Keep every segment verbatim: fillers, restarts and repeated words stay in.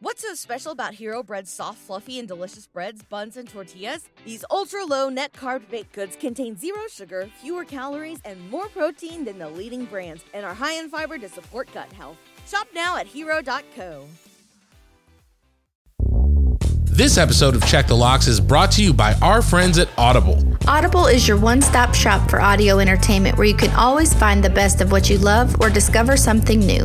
What's so special about Hero Bread's soft, fluffy, and delicious breads, buns, and tortillas? These ultra-low net-carb baked goods contain zero sugar, fewer calories, and more protein than the leading brands, and are high in fiber to support gut health. Shop now at hero dot co. This episode of Check the Locks is brought to you by our friends at Audible. Audible is your one-stop shop for audio entertainment where you can always find the best of what you love or discover something new.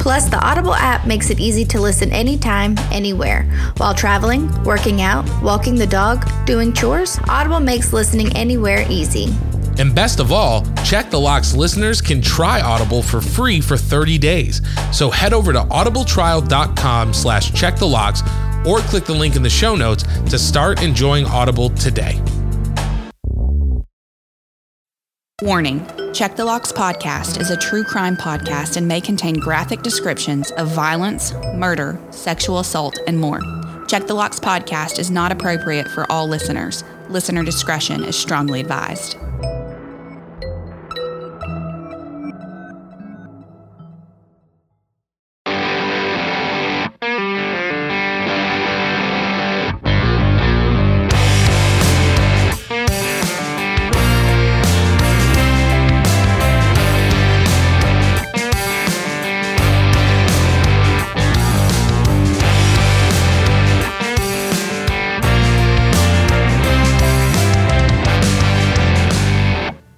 Plus, the Audible app makes it easy to listen anytime, anywhere. While traveling, working out, walking the dog, doing chores, Audible makes listening anywhere easy. And best of all, Check the Locks listeners can try Audible for free for thirty days. So head over to audible trial dot com slash check the locks or click the link in the show notes to start enjoying Audible today. Warning. Check the Locks podcast is a true crime podcast and may contain graphic descriptions of violence, murder, sexual assault, and more. Check the Locks podcast is not appropriate for all listeners. Listener discretion is strongly advised.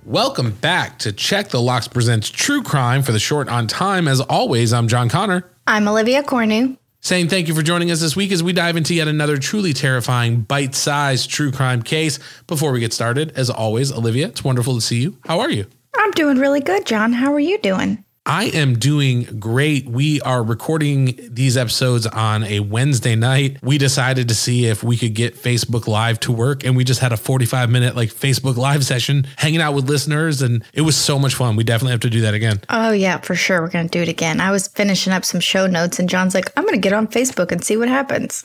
Welcome back to Check the Locks Presents True Crime for the Short on Time. As always, I'm John Conner. I'm Olivia Cornu. Saying thank you for joining us this week as we dive into yet another truly terrifying, bite-sized true crime case. Before we get started, as always, Olivia, it's wonderful to see you. How are you? I'm doing really good, John. How are you doing? I am doing great. We are recording these episodes on a Wednesday night. We decided to see if we could get Facebook Live to work, and we just had a forty-five minute like Facebook Live session hanging out with listeners, and it was so much fun. We definitely have to do that again. Oh yeah, for sure. We're going to do it again. I was finishing up some show notes and John's like, I'm going to get on Facebook and see what happens.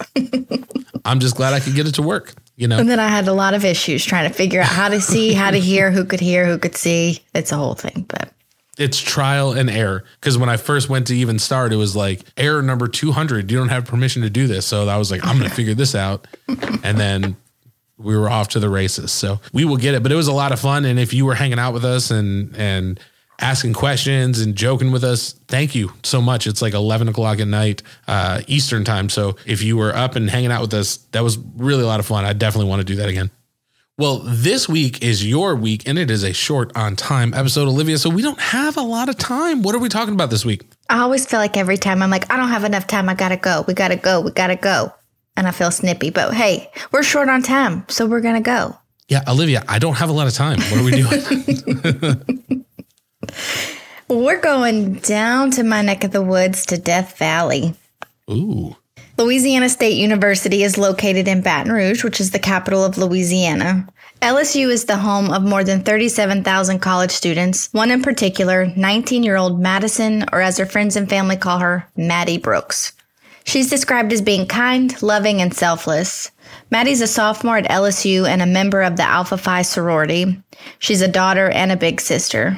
I'm just glad I could get it to work. You know? And then I had a lot of issues trying to figure out how to see, how to hear, who could hear, who could see. It's a whole thing, but... It's trial and error, because when I first went to even start, it was like error number two hundred. You don't have permission to do this. So I was like, I'm going to figure this out. And then we were off to the races. So we will get it. But it was a lot of fun. And if you were hanging out with us and and asking questions and joking with us, thank you so much. It's like eleven o'clock at night uh, Eastern time. So if you were up and hanging out with us, that was really a lot of fun. I definitely want to do that again. Well, this week is your week, and it is a short on time episode, Olivia, so we don't have a lot of time. What are we talking about this week? I always feel like every time I'm like, I don't have enough time. I got to go. We got to go. We got to go. And I feel snippy, but hey, we're short on time, so we're going to go. Yeah, Olivia, I don't have a lot of time. What are we doing? We're going down to my neck of the woods to Death Valley. Ooh. Louisiana State University is located in Baton Rouge, which is the capital of Louisiana. L S U is the home of more than thirty-seven thousand college students, one in particular, nineteen-year-old Madison, or as her friends and family call her, Maddie Brooks. She's described as being kind, loving, and selfless. Maddie's a sophomore at L S U and a member of the Alpha Phi sorority. She's a daughter and a big sister.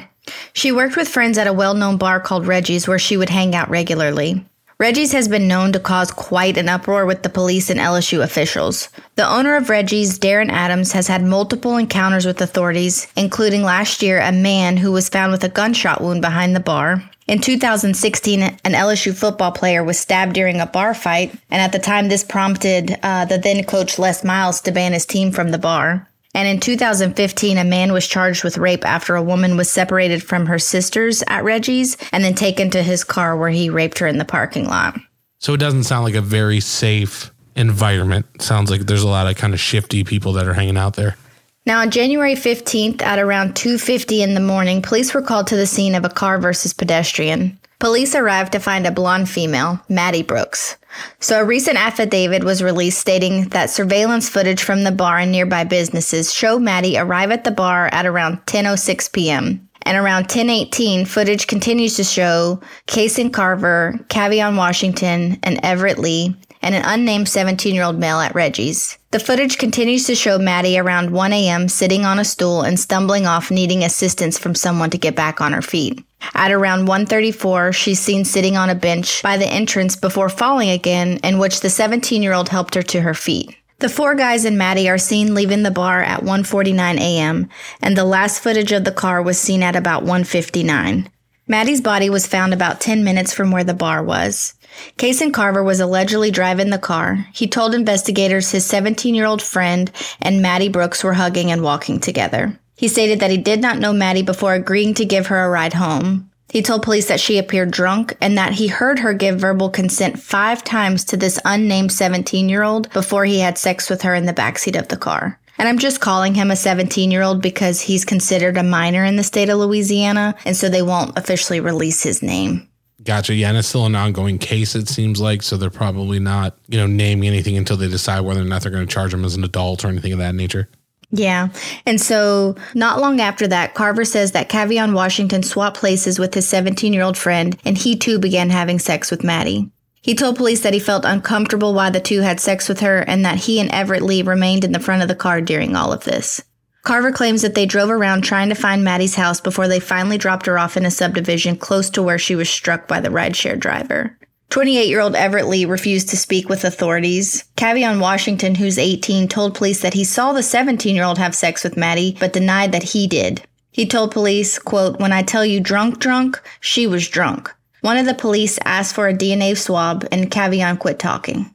She worked with friends at a well-known bar called Reggie's, where she would hang out regularly. Reggie's has been known to cause quite an uproar with the police and L S U officials. The owner of Reggie's, Darren Adams, has had multiple encounters with authorities, including last year a man who was found with a gunshot wound behind the bar. In two thousand sixteen, an L S U football player was stabbed during a bar fight, and at the time this prompted uh, the then coach Les Miles to ban his team from the bar. And in two thousand fifteen, a man was charged with rape after a woman was separated from her sisters at Reggie's and then taken to his car where he raped her in the parking lot. So it doesn't sound like a very safe environment. It sounds like there's a lot of kind of shifty people that are hanging out there. Now, on January fifteenth, at around two fifty in the morning, police were called to the scene of a car versus pedestrian. Police arrived to find a blonde female, Maddie Brooks. So a recent affidavit was released stating that surveillance footage from the bar and nearby businesses show Maddie arrive at the bar at around ten oh six p.m. And around ten eighteen, footage continues to show Cason Carver, Kaivon Washington, and Everett Lee, and an unnamed seventeen-year-old male at Reggie's. The footage continues to show Maddie around one a.m. sitting on a stool and stumbling off, needing assistance from someone to get back on her feet. At around one thirty-four, she's seen sitting on a bench by the entrance before falling again, in which the seventeen-year-old helped her to her feet. The four guys and Maddie are seen leaving the bar at one forty-nine a.m., and the last footage of the car was seen at about one fifty-nine. Maddie's body was found about ten minutes from where the bar was. Cason Carver was allegedly driving the car. He told investigators his seventeen-year-old friend and Maddie Brooks were hugging and walking together. He stated that he did not know Maddie before agreeing to give her a ride home. He told police that she appeared drunk and that he heard her give verbal consent five times to this unnamed seventeen-year-old before he had sex with her in the backseat of the car. And I'm just calling him a seventeen-year-old because he's considered a minor in the state of Louisiana, and so they won't officially release his name. Gotcha. Yeah, and it's still an ongoing case, it seems like, so they're probably not, you know, naming anything until they decide whether or not they're going to charge him as an adult or anything of that nature. Yeah. And so not long after that, Carver says that Kaivon Washington swapped places with his seventeen-year-old friend, and he too began having sex with Maddie. He told police that he felt uncomfortable while the two had sex with her and that he and Everett Lee remained in the front of the car during all of this. Carver claims that they drove around trying to find Maddie's house before they finally dropped her off in a subdivision close to where she was struck by the rideshare driver. twenty-eight-year-old Everett Lee refused to speak with authorities. Kaivon Washington, who's eighteen, told police that he saw the seventeen-year-old have sex with Maddie, but denied that he did. He told police, quote, "When I tell you drunk drunk, she was drunk." One of the police asked for a D N A swab, and Kaivon quit talking.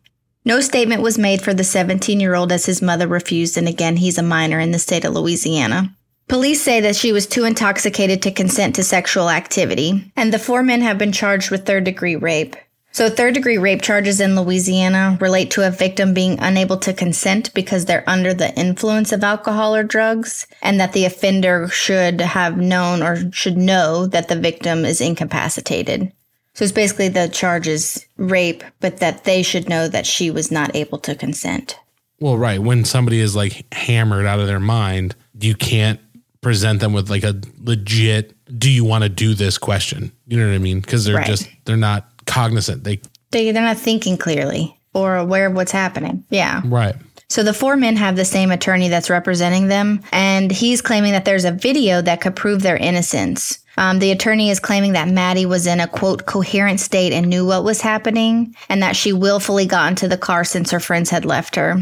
No statement was made for the seventeen-year-old as his mother refused, and again, he's a minor in the state of Louisiana. Police say that she was too intoxicated to consent to sexual activity, and the four men have been charged with third-degree rape. So third-degree rape charges in Louisiana relate to a victim being unable to consent because they're under the influence of alcohol or drugs, and that the offender should have known or should know that the victim is incapacitated. So it's basically the charge is rape, but that they should know that she was not able to consent. Well, right. When somebody is like hammered out of their mind, you can't present them with like a legit, do you want to do this question? You know what I mean? Because they're right. just, they're not cognizant. They, they, they're not thinking clearly or aware of what's happening. Yeah. Right. So the four men have the same attorney that's representing them, and he's claiming that there's a video that could prove their innocence. Um, the attorney is claiming that Maddie was in a, quote, coherent state and knew what was happening, and that she willfully got into the car since her friends had left her.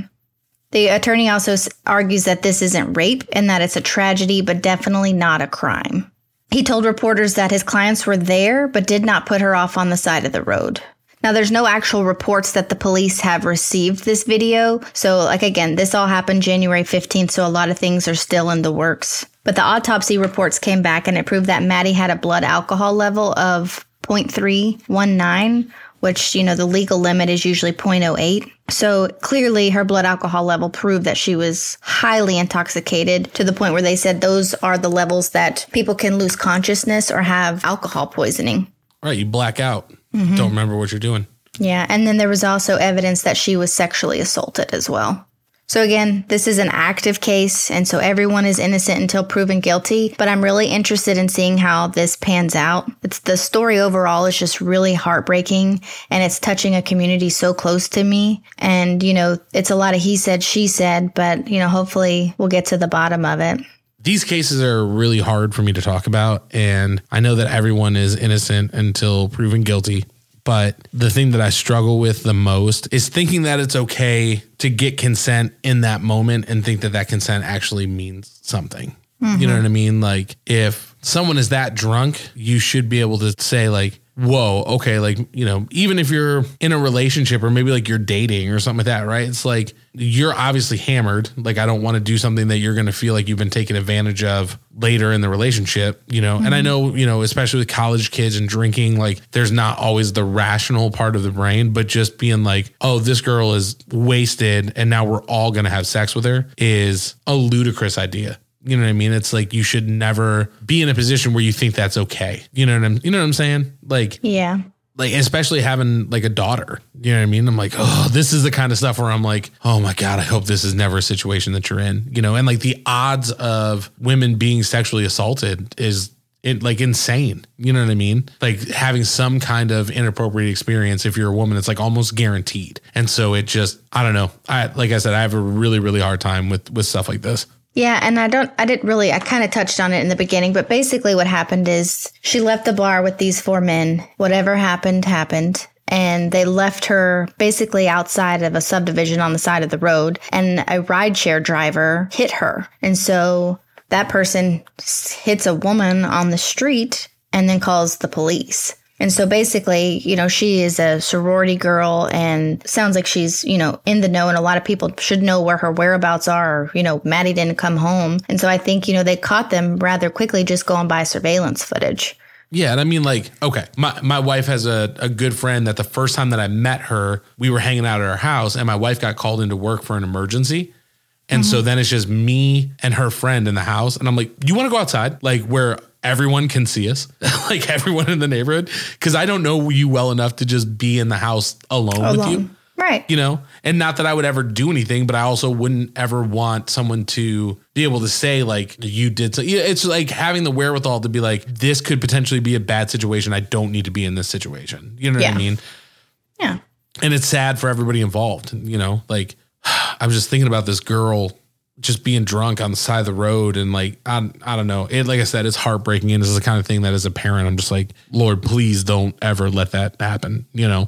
The attorney also argues that this isn't rape and that it's a tragedy, but definitely not a crime. He told reporters that his clients were there, but did not put her off on the side of the road. Now, there's no actual reports that the police have received this video. So, like, again, this all happened January fifteenth, so a lot of things are still in the works. But the autopsy reports came back, and it proved that Maddie had a blood alcohol level of point three one nine, which, you know, the legal limit is usually point oh eight. So clearly her blood alcohol level proved that she was highly intoxicated to the point where they said those are the levels that people can lose consciousness or have alcohol poisoning. Right, you black out. Mm-hmm. Don't remember what you're doing. Yeah. And then there was also evidence that she was sexually assaulted as well. So again, this is an active case, and so everyone is innocent until proven guilty, but I'm really interested in seeing how this pans out. It's the story overall is just really heartbreaking, and it's touching a community so close to me. And, you know, it's a lot of he said, she said, but, you know, hopefully we'll get to the bottom of it. These cases are really hard for me to talk about, and I know that everyone is innocent until proven guilty. But the thing that I struggle with the most is thinking that it's okay to get consent in that moment and think that that consent actually means something. Mm-hmm. You know what I mean? Like, if someone is that drunk, you should be able to say like, whoa, okay. Like, you know, even if you're in a relationship or maybe like you're dating or something like that, right? It's like, you're obviously hammered. Like, I don't want to do something that you're going to feel like you've been taken advantage of later in the relationship, you know? Mm-hmm. And I know, you know, especially with college kids and drinking, like there's not always the rational part of the brain, but just being like, oh, this girl is wasted and now we're all going to have sex with her is a ludicrous idea. You know what I mean? It's like, you should never be in a position where you think that's okay. You know what I'm, you know what I'm saying? Like, yeah. Like, especially having like a daughter, you know what I mean? I'm like, oh, this is the kind of stuff where I'm like, oh my God, I hope this is never a situation that you're in, you know? And like the odds of women being sexually assaulted is it, like insane. You know what I mean? Like having some kind of inappropriate experience, if you're a woman, it's like almost guaranteed. And so it just, I don't know. I, like I said, I have a really, really hard time with, with stuff like this. Yeah, and I don't, I didn't really, I kind of touched on it in the beginning, but basically what happened is she left the bar with these four men. Whatever happened, happened. And they left her basically outside of a subdivision on the side of the road, and a rideshare driver hit her. And so that person hits a woman on the street and then calls the police. And so basically, you know, she is a sorority girl and sounds like she's, you know, in the know. And a lot of people should know where her whereabouts are. Or, you know, Maddie didn't come home. And so I think, you know, they caught them rather quickly just going by surveillance footage. Yeah. And I mean, like, okay, my, my wife has a, a good friend that the first time that I met her, we were hanging out at her house and my wife got called into work for an emergency. And mm-hmm. so then it's just me and her friend in the house. And I'm like, you want to go outside? Like where everyone can see us, like everyone in the neighborhood. Cause I don't know you well enough to just be in the house alone, alone. with you. Right. You know, and not that I would ever do anything, but I also wouldn't ever want someone to be able to say like you did. So it's like having the wherewithal to be like, this could potentially be a bad situation. I don't need to be in this situation. You know yeah. what I mean? Yeah. And it's sad for everybody involved. You know, like I was just thinking about this girl just being drunk on the side of the road. And like, I, I don't know. It, like I said, it's heartbreaking. And this is the kind of thing that as a parent, I'm just like, Lord, please don't ever let that happen. You know?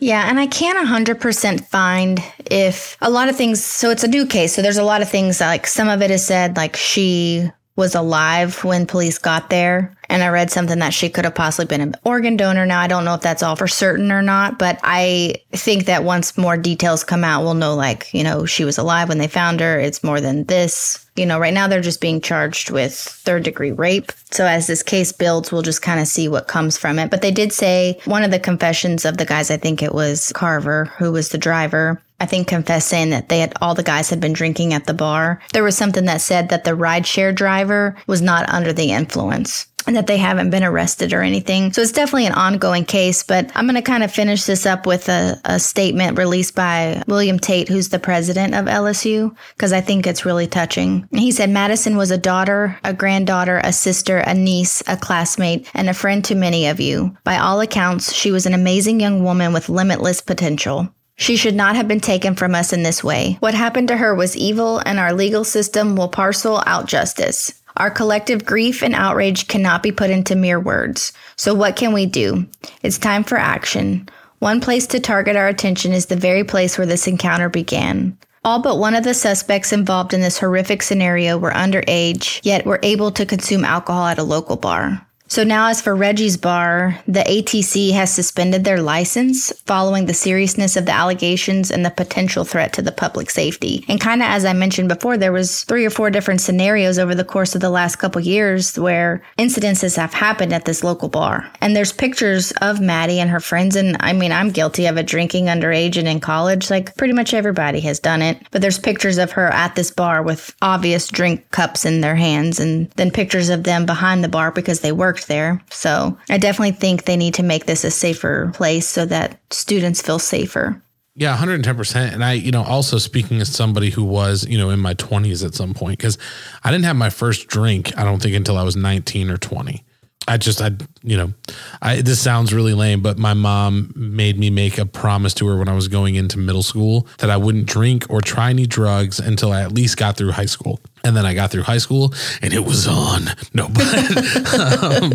Yeah. And I can't a hundred percent find if a lot of things, so it's a new case. So there's a lot of things like some of it is said, like she was alive when police got there. And I read something that she could have possibly been an organ donor. Now, I don't know if that's all for certain or not, but I think that once more details come out, we'll know, like, you know, she was alive when they found her. It's more than this. You know, right now they're just being charged with third degree rape. So as this case builds, we'll just kind of see what comes from it. But they did say one of the confessions of the guys, I think it was Carver, who was the driver, I think confessed saying that they had all the guys had been drinking at the bar. There was something that said that the rideshare driver was not under the influence. And that they haven't been arrested or anything. So it's definitely an ongoing case. But I'm going to kind of finish this up with a, a statement released by William Tate, who's the president of L S U, because I think it's really touching. He said, Madison was a daughter, a granddaughter, a sister, a niece, a classmate, and a friend to many of you. By all accounts, she was an amazing young woman with limitless potential. She should not have been taken from us in this way. What happened to her was evil, and our legal system will parcel out justice. Our collective grief and outrage cannot be put into mere words. So what can we do? It's time for action. One place to target our attention is the very place where this encounter began. All but one of the suspects involved in this horrific scenario were underage, yet were able to consume alcohol at a local bar. So now as for Reggie's bar, the A T C has suspended their license following the seriousness of the allegations and the potential threat to the public safety. And kind of as I mentioned before, there was three or four different scenarios over the course of the last couple years where incidences have happened at this local bar. And there's pictures of Maddie and her friends. And I mean, I'm guilty of it, drinking underage and in college. Like pretty much everybody has done it. But there's pictures of her at this bar with obvious drink cups in their hands and then pictures of them behind the bar because they worked there. So I definitely think they need to make this a safer place so that students feel safer. Yeah, one hundred ten percent. And I, you know, also speaking as somebody who was, you know, in my twenties at some point, because I didn't have my first drink, I don't think, until I was nineteen or twenty. I just, I, you know, I, this sounds really lame, but my mom made me make a promise to her when I was going into middle school that I wouldn't drink or try any drugs until I at least got through high school. And then I got through high school and it was on. No, but, um,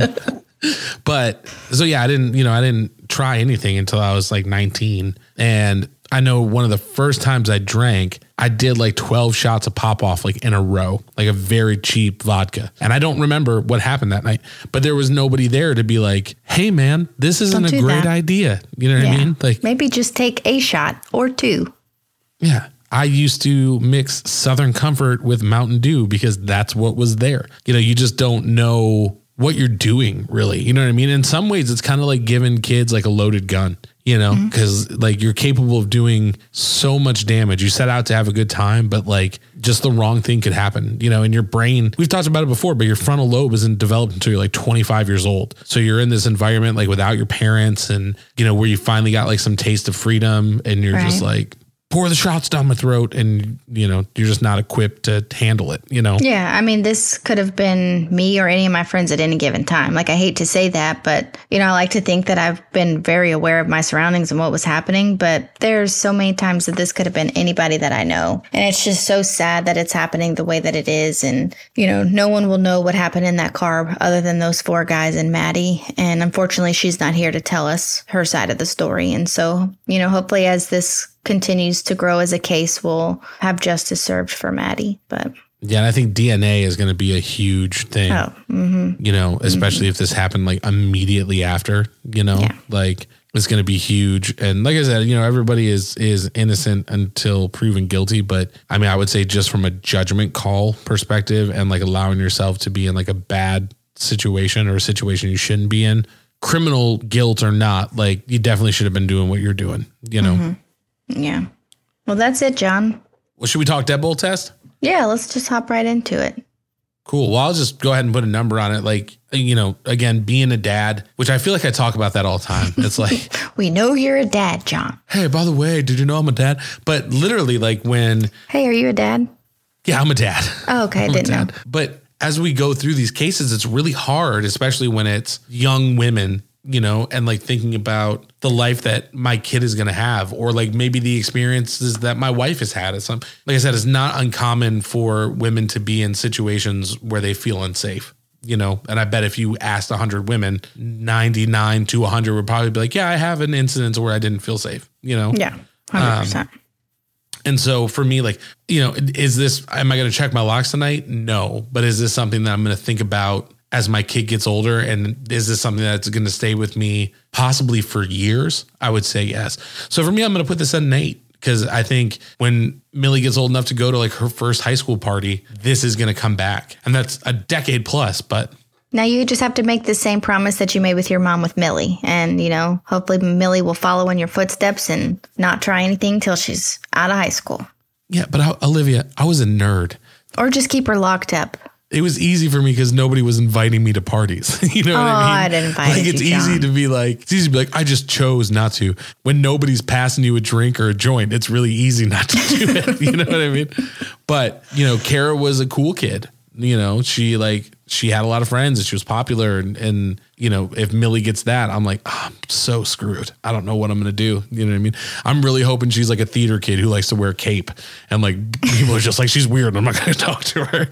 but so yeah, I didn't, you know, I didn't try anything until I was like nineteen. And I know one of the first times I drank, I did like twelve shots of pop off like in a row, like a very cheap vodka. And I don't remember what happened that night, but there was nobody there to be like, hey man, this isn't a great idea. You know what yeah. I mean? Like maybe just take a shot or two. Yeah. I used to mix Southern Comfort with Mountain Dew because that's what was there. You know, you just don't know what you're doing really. You know what I mean? In some ways it's kind of like giving kids like a loaded gun. You know, because mm-hmm. like you're capable of doing so much damage. You set out to have a good time, but like just the wrong thing could happen, you know, and your brain, we've talked about it before, but your frontal lobe isn't developed until you're like twenty-five years old. So you're in this environment, like without your parents and, you know, where you finally got like some taste of freedom and you're right. just like, pour the shots down my throat and, you know, you're just not equipped to handle it, you know? Yeah. I mean, this could have been me or any of my friends at any given time. Like, I hate to say that, but, you know, I like to think that I've been very aware of my surroundings and what was happening, but there's so many times that this could have been anybody that I know. And it's just so sad that it's happening the way that it is. And, you know, no one will know what happened in that car other than those four guys and Maddie. And unfortunately, she's not here to tell us her side of the story. And so, you know, hopefully as this continues to grow as a case, we'll have justice served for Maddie. But yeah, and I think D N A is going to be a huge thing, oh, mm-hmm. you know, especially mm-hmm. if this happened like immediately after, you know, yeah. like it's going to be huge. And like I said, you know, everybody is, is innocent until proven guilty. But I mean, I would say just from a judgment call perspective and like allowing yourself to be in like a bad situation or a situation you shouldn't be in, criminal guilt or not, like you definitely should have been doing what you're doing, you know? Mm-hmm. Yeah. Well, that's it, John. Well, should we talk deadbolt test? Yeah, let's just hop right into it. Cool. Well, I'll just go ahead and put a number on it. Like, you know, again, being a dad, which I feel like I talk about that all the time. It's like, we know you're a dad, John. Hey, by the way, did you know I'm a dad? But literally like when. Hey, are you a dad? Yeah, I'm a dad. Oh, okay. I didn't know. But as we go through these cases, it's really hard, especially when it's young women, you know, and like thinking about the life that my kid is going to have, or like maybe the experiences that my wife has had. Or some, like I said, it's not uncommon for women to be in situations where they feel unsafe, you know? And I bet if you asked a hundred women, ninety-nine to a hundred would probably be like, yeah, I have an incident where I didn't feel safe, you know? Yeah. one hundred percent. Um, And so for me, like, you know, is this, am I going to check my locks tonight? No. But is this something that I'm going to think about as my kid gets older? And is this something that's going to stay with me possibly for years? I would say yes. So for me, I'm going to put this at an eight, because I think when Millie gets old enough to go to like her first high school party, this is going to come back. And that's a decade plus, but. Now you just have to make the same promise that you made with your mom with Millie. And, you know, hopefully Millie will follow in your footsteps and not try anything till she's out of high school. Yeah, but I, Olivia, I was a nerd. Or just keep her locked up. It was easy for me because nobody was inviting me to parties. You know oh, what I mean? I didn't invite like, you, it's easy John. to be like, it's easy to be like, I just chose not to. When nobody's passing you a drink or a joint, it's really easy not to do it. You know what I mean? But, you know, Kara was a cool kid. You know, she like, she had a lot of friends and she was popular. And, and you know, if Millie gets that, I'm like, oh, I'm so screwed. I don't know what I'm going to do. You know what I mean? I'm really hoping she's like a theater kid who likes to wear a cape. And like, people are just like, she's weird. I'm not going to talk to her.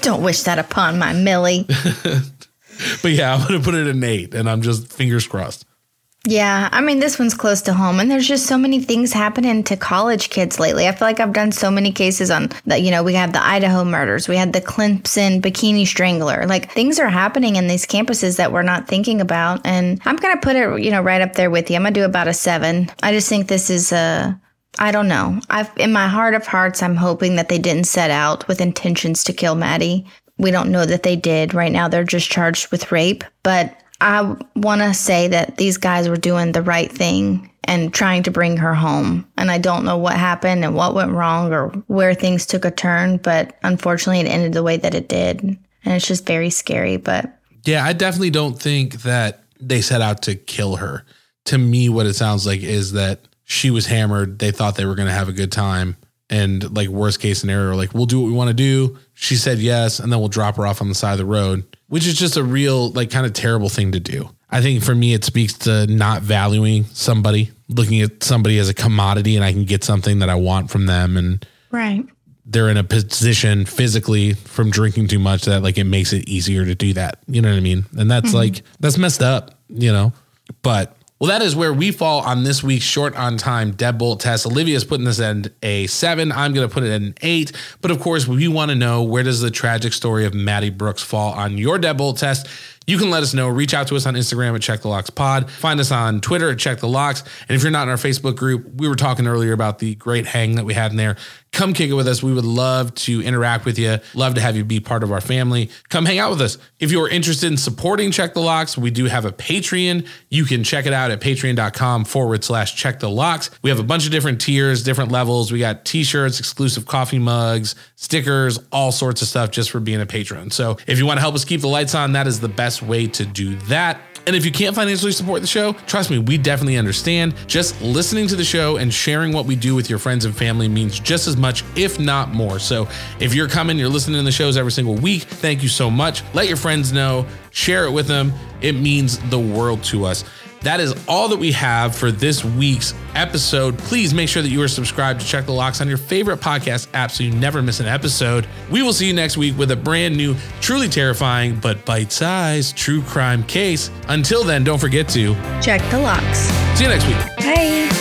Don't wish that upon my Millie. But yeah, I'm going to put it an eight, and I'm just fingers crossed. Yeah, I mean, this one's close to home, and there's just so many things happening to college kids lately. I feel like I've done so many cases on that. You know, we had the Idaho murders. We had the Clemson bikini strangler. Like, things are happening in these campuses that we're not thinking about. And I'm going to put it, you know, right up there with you. I'm going to do about a seven. I just think this is a... I don't know. I've, in my heart of hearts, I'm hoping that they didn't set out with intentions to kill Maddie. We don't know that they did. Right now, they're just charged with rape. But I want to say that these guys were doing the right thing and trying to bring her home. And I don't know what happened and what went wrong or where things took a turn. But unfortunately, it ended the way that it did. And it's just very scary. But yeah, I definitely don't think that they set out to kill her. To me, what it sounds like is that she was hammered. They thought they were going to have a good time. And like worst case scenario, like we'll do what we want to do. She said yes. And then we'll drop her off on the side of the road, which is just a real like kind of terrible thing to do. I think for me, it speaks to not valuing somebody, looking at somebody as a commodity, and I can get something that I want from them. And right. They're in a position physically from drinking too much that like it makes it easier to do that. You know what I mean? And that's mm-hmm. like, that's messed up, you know, but well, that is where we fall on this week's Short on Time Deadbolt Test. Olivia's putting this at a seven. I'm going to put it at an eight. But of course, we want to know, where does the tragic story of Maddie Brooks fall on your Deadbolt Test? You can let us know. Reach out to us on Instagram at Check the Locks Pod. Find us on Twitter at Check the Locks. And if you're not in our Facebook group, we were talking earlier about the great hang that we had in there. come kick it with us. We would love to interact with you. Love to have you be part of our family. Come hang out with us. If you're interested in supporting Check the Locks, we do have a Patreon. You can check it out at patreon.com forward slash check the locks. We have a bunch of different tiers, different levels. We got t-shirts, exclusive coffee mugs, stickers, all sorts of stuff just for being a patron. So if you want to help us keep the lights on, that is the best way to do that. And if you can't financially support the show, trust me, we definitely understand. Just listening to the show and sharing what we do with your friends and family means just as much, if not more. So if you're coming, you're listening to the shows every single week, thank you so much. Let your friends know, share it with them. It means the world to us. That is all that we have for this week's episode. Please make sure that you are subscribed to Check the Locks on your favorite podcast app so you never miss an episode. We will see you next week with a brand new, truly terrifying, but bite-sized true crime case. Until then, don't forget to check the locks. See you next week. Bye.